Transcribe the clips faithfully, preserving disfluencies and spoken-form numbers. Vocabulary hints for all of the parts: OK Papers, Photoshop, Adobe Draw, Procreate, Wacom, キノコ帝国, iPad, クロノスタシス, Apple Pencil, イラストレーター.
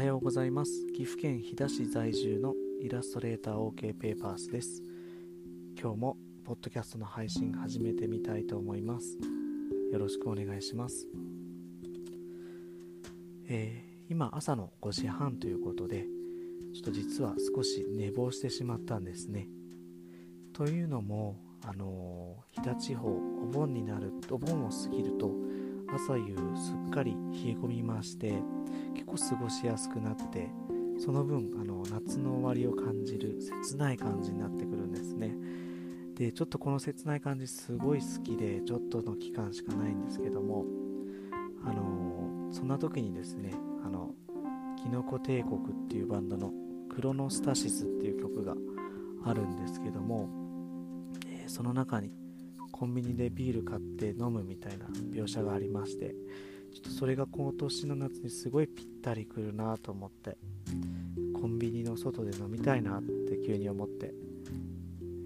はようございます。岐阜県飛騨市在住のイラストレーター OK Papers です。今日もポッドキャストの配信始めてみたいと思います。よろしくお願いします。えー、今朝のごじはんということで、ちょっと実は少し寝坊してしまったんですね。というのも、あのー、飛騨地方、お盆になるお盆を過ぎると朝夕すっかり冷え込みまして、結構過ごしやすくなって、その分あの夏の終わりを感じる切ない感じになってくるんですね。で、ちょっとこの切ない感じすごい好きで、ちょっとの期間しかないんですけども、あのー、そんな時にですね、あのキノコ帝国っていうバンドのクロノスタシスっていう曲があるんですけども、えー、その中にコンビニでビール買って飲むみたいな描写がありまして、ちょっとそれが今年の夏にすごいぴったりくるなと思って、コンビニの外で飲みたいなって急に思って、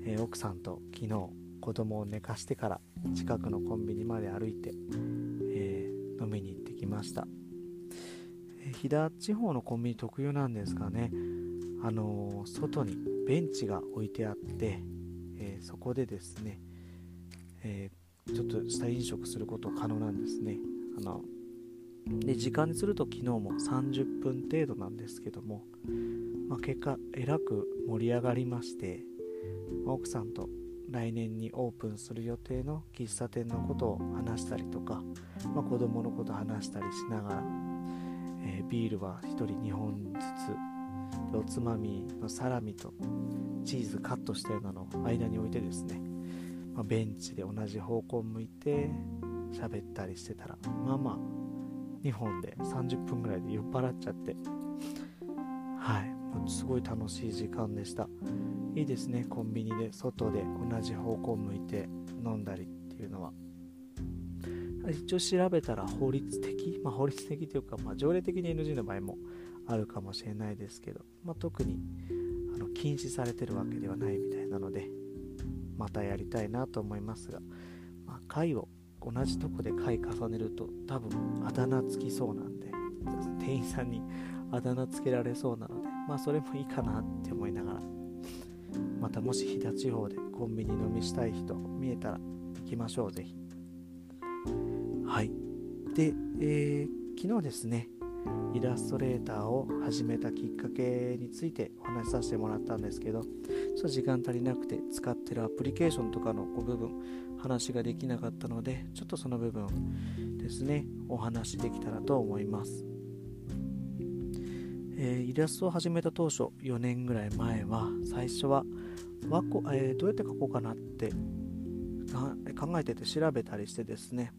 えー、奥さんと昨日子供を寝かしてから近くのコンビニまで歩いて、えー、飲みに行ってきました。えー、飛騨地方のコンビニ特有なんですかね、あのー、外にベンチが置いてあって、えー、そこでですね、えー、ちょっとした飲食すること可能なんですね。あので時間にすると昨日もさんじゅっぷん程度なんですけども、まあ、結果えらく盛り上がりまして、まあ、奥さんと来年にオープンする予定の喫茶店のことを話したりとか、まあ、子供のこと話したりしながら、えー、ビールはひとりにほんずつで、おつまみのサラミとチーズカットしたようなのを間に置いてですね、まあ、ベンチで同じ方向向いて喋ったりしてたら、まあまあにほんでさんじゅっぷんぐらいで酔っ払っちゃってはい、もうすごい楽しい時間でした。いいですね、コンビニで外で同じ方向向いて飲んだりっていうのは。一応調べたら法律的、まあ、法律的というか、まあ、条例的に エヌジー の場合もあるかもしれないですけど、まあ、特にあの禁止されてるわけではないみたいなので、またやりたいなと思いますが、まあ、回を同じとこで回重ねると多分あだ名つきそうなんで、店員さんにあだ名つけられそうなので、まあそれもいいかなって思いながら、またもし飛騨地方でコンビニ飲みしたい人見えたら行きましょう、ぜひ。はい。で、えー、昨日ですね、イラストレーターを始めたきっかけについてお話しさせてもらったんですけど、ちょっと時間足りなくて使ってるアプリケーションとかの部分話ができなかったので、ちょっとその部分ですね、お話できたらと思います。えー、イラストを始めた当初よねんぐらい前は、最初はワコ、えー、どうやって書こうかなって考えてて調べたりしてですね、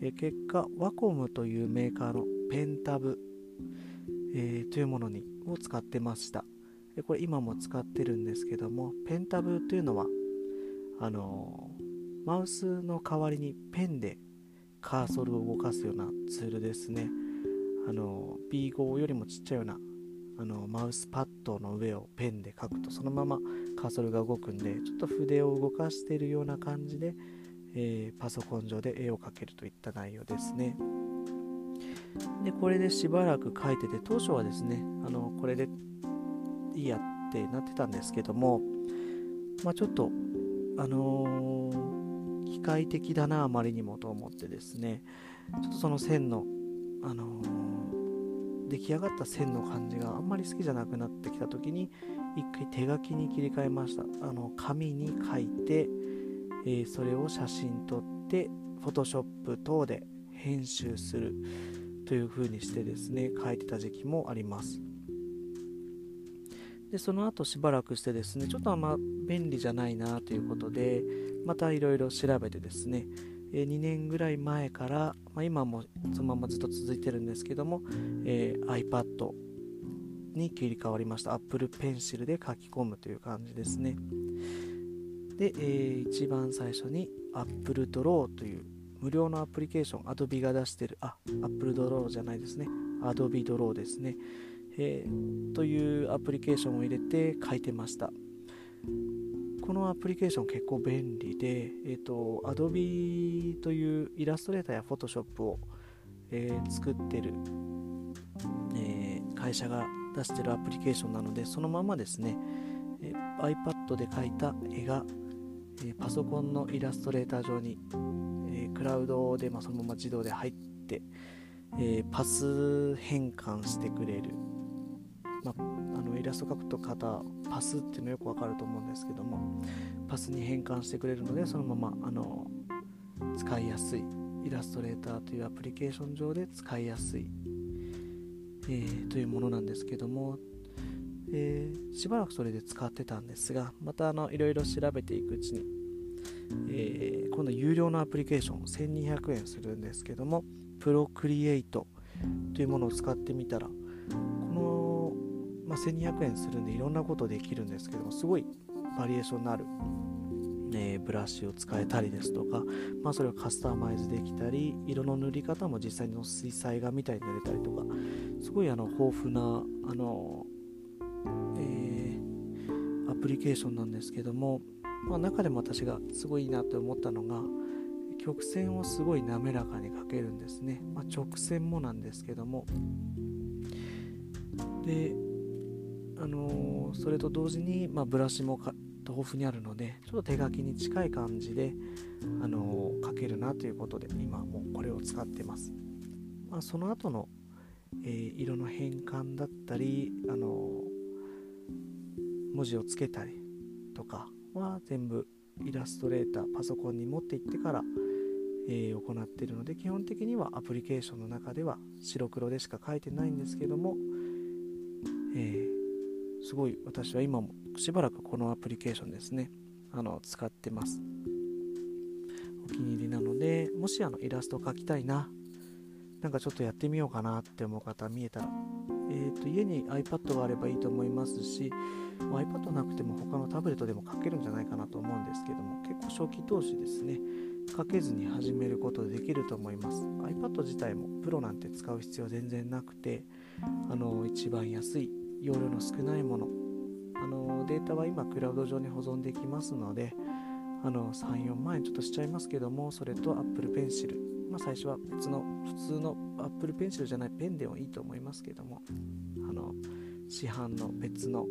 えー、結果 Wacom というメーカーのペンタブ、えー、というものにを使ってました。これ今も使ってるんですけども、ペンタブというのはあのーマウスの代わりにペンでカーソルを動かすようなツールですね。あの ビーご よりもちっちゃいようなあのマウスパッドの上をペンで書くと、そのままカーソルが動くんで、ちょっと筆を動かしているような感じで、えー、パソコン上で絵を描けるといった内容ですね。でこれでしばらく描いてて、当初はですね、あのこれでいいやってなってたんですけども、まあ、ちょっとあのー機械的だなあまりにもと思ってですね、ちょっとその線の、あのー、出来上がった線の感じがあんまり好きじゃなくなってきた時に、一回手書きに切り替えました。あの紙に書いて、えー、それを写真撮ってPhotoshop等で編集するという風にしてですね、書いてた時期もあります。でその後しばらくしてですね、ちょっとあんま便利じゃないなということで、またいろいろ調べてですね、にねんぐらい前から、まあ、今もそのままずっと続いてるんですけども、えー、iPad に切り替わりました。 Apple Pencil で書き込むという感じですね。で、えー、一番最初に Apple Draw という無料のアプリケーション、 Adobe が出してる、あ、Apple Draw じゃないですね、 Adobe Draw ですね、えー、というアプリケーションを入れて書いてました。このアプリケーション結構便利で、えーと、Adobe というイラストレーターや Photoshop を、えー、作ってる、えー、会社が出しているアプリケーションなので、そのままですね、え iPad で描いた絵が、えパソコンのイラストレーター上に、えクラウドで、まあ、そのまま自動で入って、えー、パス変換してくれる、まあ、あのイラスト描くと方パスっていうのよくわかると思うんですけども、パスに変換してくれるので、そのままあの使いやすいイラストレーターというアプリケーション上で使いやすい、えー、というものなんですけども、えー、しばらくそれで使ってたんですが、またあのいろいろ調べていくうちに、えー、今度有料のアプリケーションせんにひゃくえんするんですけども、プロクリエイトというものを使ってみたら、この、まあ、せんにひゃくえんするんでいろんなことできるんですけども、すごいバリエーションのある、えー、ブラシを使えたりですとか、まあ、それをカスタマイズできたり、色の塗り方も実際の水彩画みたいに塗れたりとか、すごいあの豊富なあの、えー、アプリケーションなんですけども、まあ、中でも私がすごいいいなと思ったのが、曲線をすごい滑らかに描けるんですね、まあ、直線もなんですけども、で、あのー、それと同時に、まあ、ブラシもか豊富にあるので、ちょっと手書きに近い感じで、あのー、描けるなということで、今もうこれを使ってます、まあ、その後の、えー、色の変換だったり、あのー、文字をつけたりとかは全部イラストレーターパソコンに持っていってから、えー、行っているので、基本的にはアプリケーションの中では白黒でしか描いてないんですけども、えー、すごい私は今もしばらくこのアプリケーションですね、あの使ってます。お気に入りなので、もしあのイラスト描きたいな、なんかちょっとやってみようかなって思う方見えたら、えー、と家に iPad があればいいと思いますし、まあ、iPad なくても他のタブレットでも書けるんじゃないかなと思うんですけども、結構初期投資ですね、書けずに始めることできると思います。 iPad 自体もプロなんて使う必要全然なくて、あの一番安い容量の少ないもの、あのデータは今クラウド上に保存できますので、あの さん、よんまんえんちょっとしちゃいますけども、それと Apple Pencil、まあ、最初は別の普通の Apple Pencil じゃないペンでもいいと思いますけども、あの市販の別の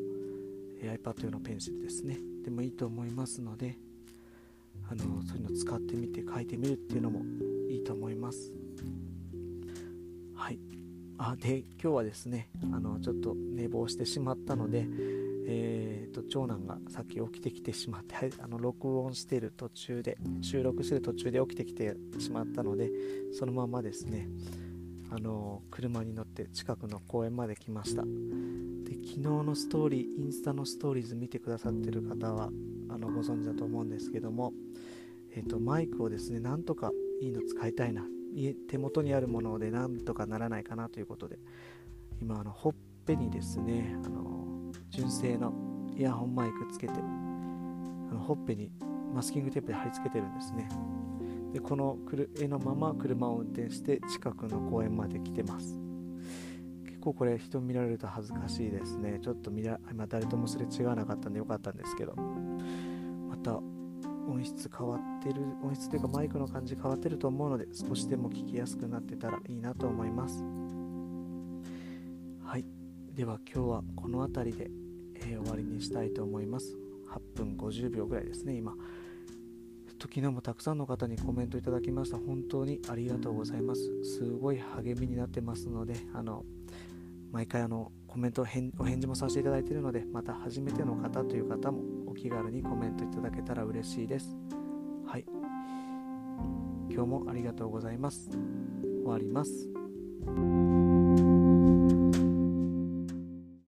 iPad 用のペンシルですねでもいいと思いますので、あのそういうのを使ってみて書いてみるっていうのもいいと思います。はい。あで今日はですね、あのちょっと寝坊してしまったので、えー、と長男がさっき起きてきてしまって、あの録音している途中で収録している途中で起きてきてしまったので、そのままですね、あの車に乗って近くの公園まで来ました。昨日のストーリー、インスタのストーリーズ見てくださっている方はあのご存知だと思うんですけども、えーと、マイクをですね、なんとかいいの使いたいな、手元にあるものでなんとかならないかなということで、今あのほっぺにですね、あの純正のイヤホンマイクつけて、あのほっぺにマスキングテープで貼り付けてるんですね。でこの絵のまま車を運転して近くの公園まで来てます。結構これ人見られると恥ずかしいですね。ちょっと見ら、まあ、誰ともすれ違わなかったんでよかったんですけど、また音質変わってる、音質というかマイクの感じ変わってると思うので、少しでも聞きやすくなってたらいいなと思います。はい。では今日はこの辺りで、えー、終わりにしたいと思います。はっぷんごじゅうびょうぐらいですね。今昨日もたくさんの方にコメントいただきました。本当にありがとうございます。すごい励みになってますので、あの毎回あのコメントお返事もさせていただいているので、また初めての方という方もお気軽にコメントいただけたら嬉しいです。はい。今日もありがとうございます。終わります。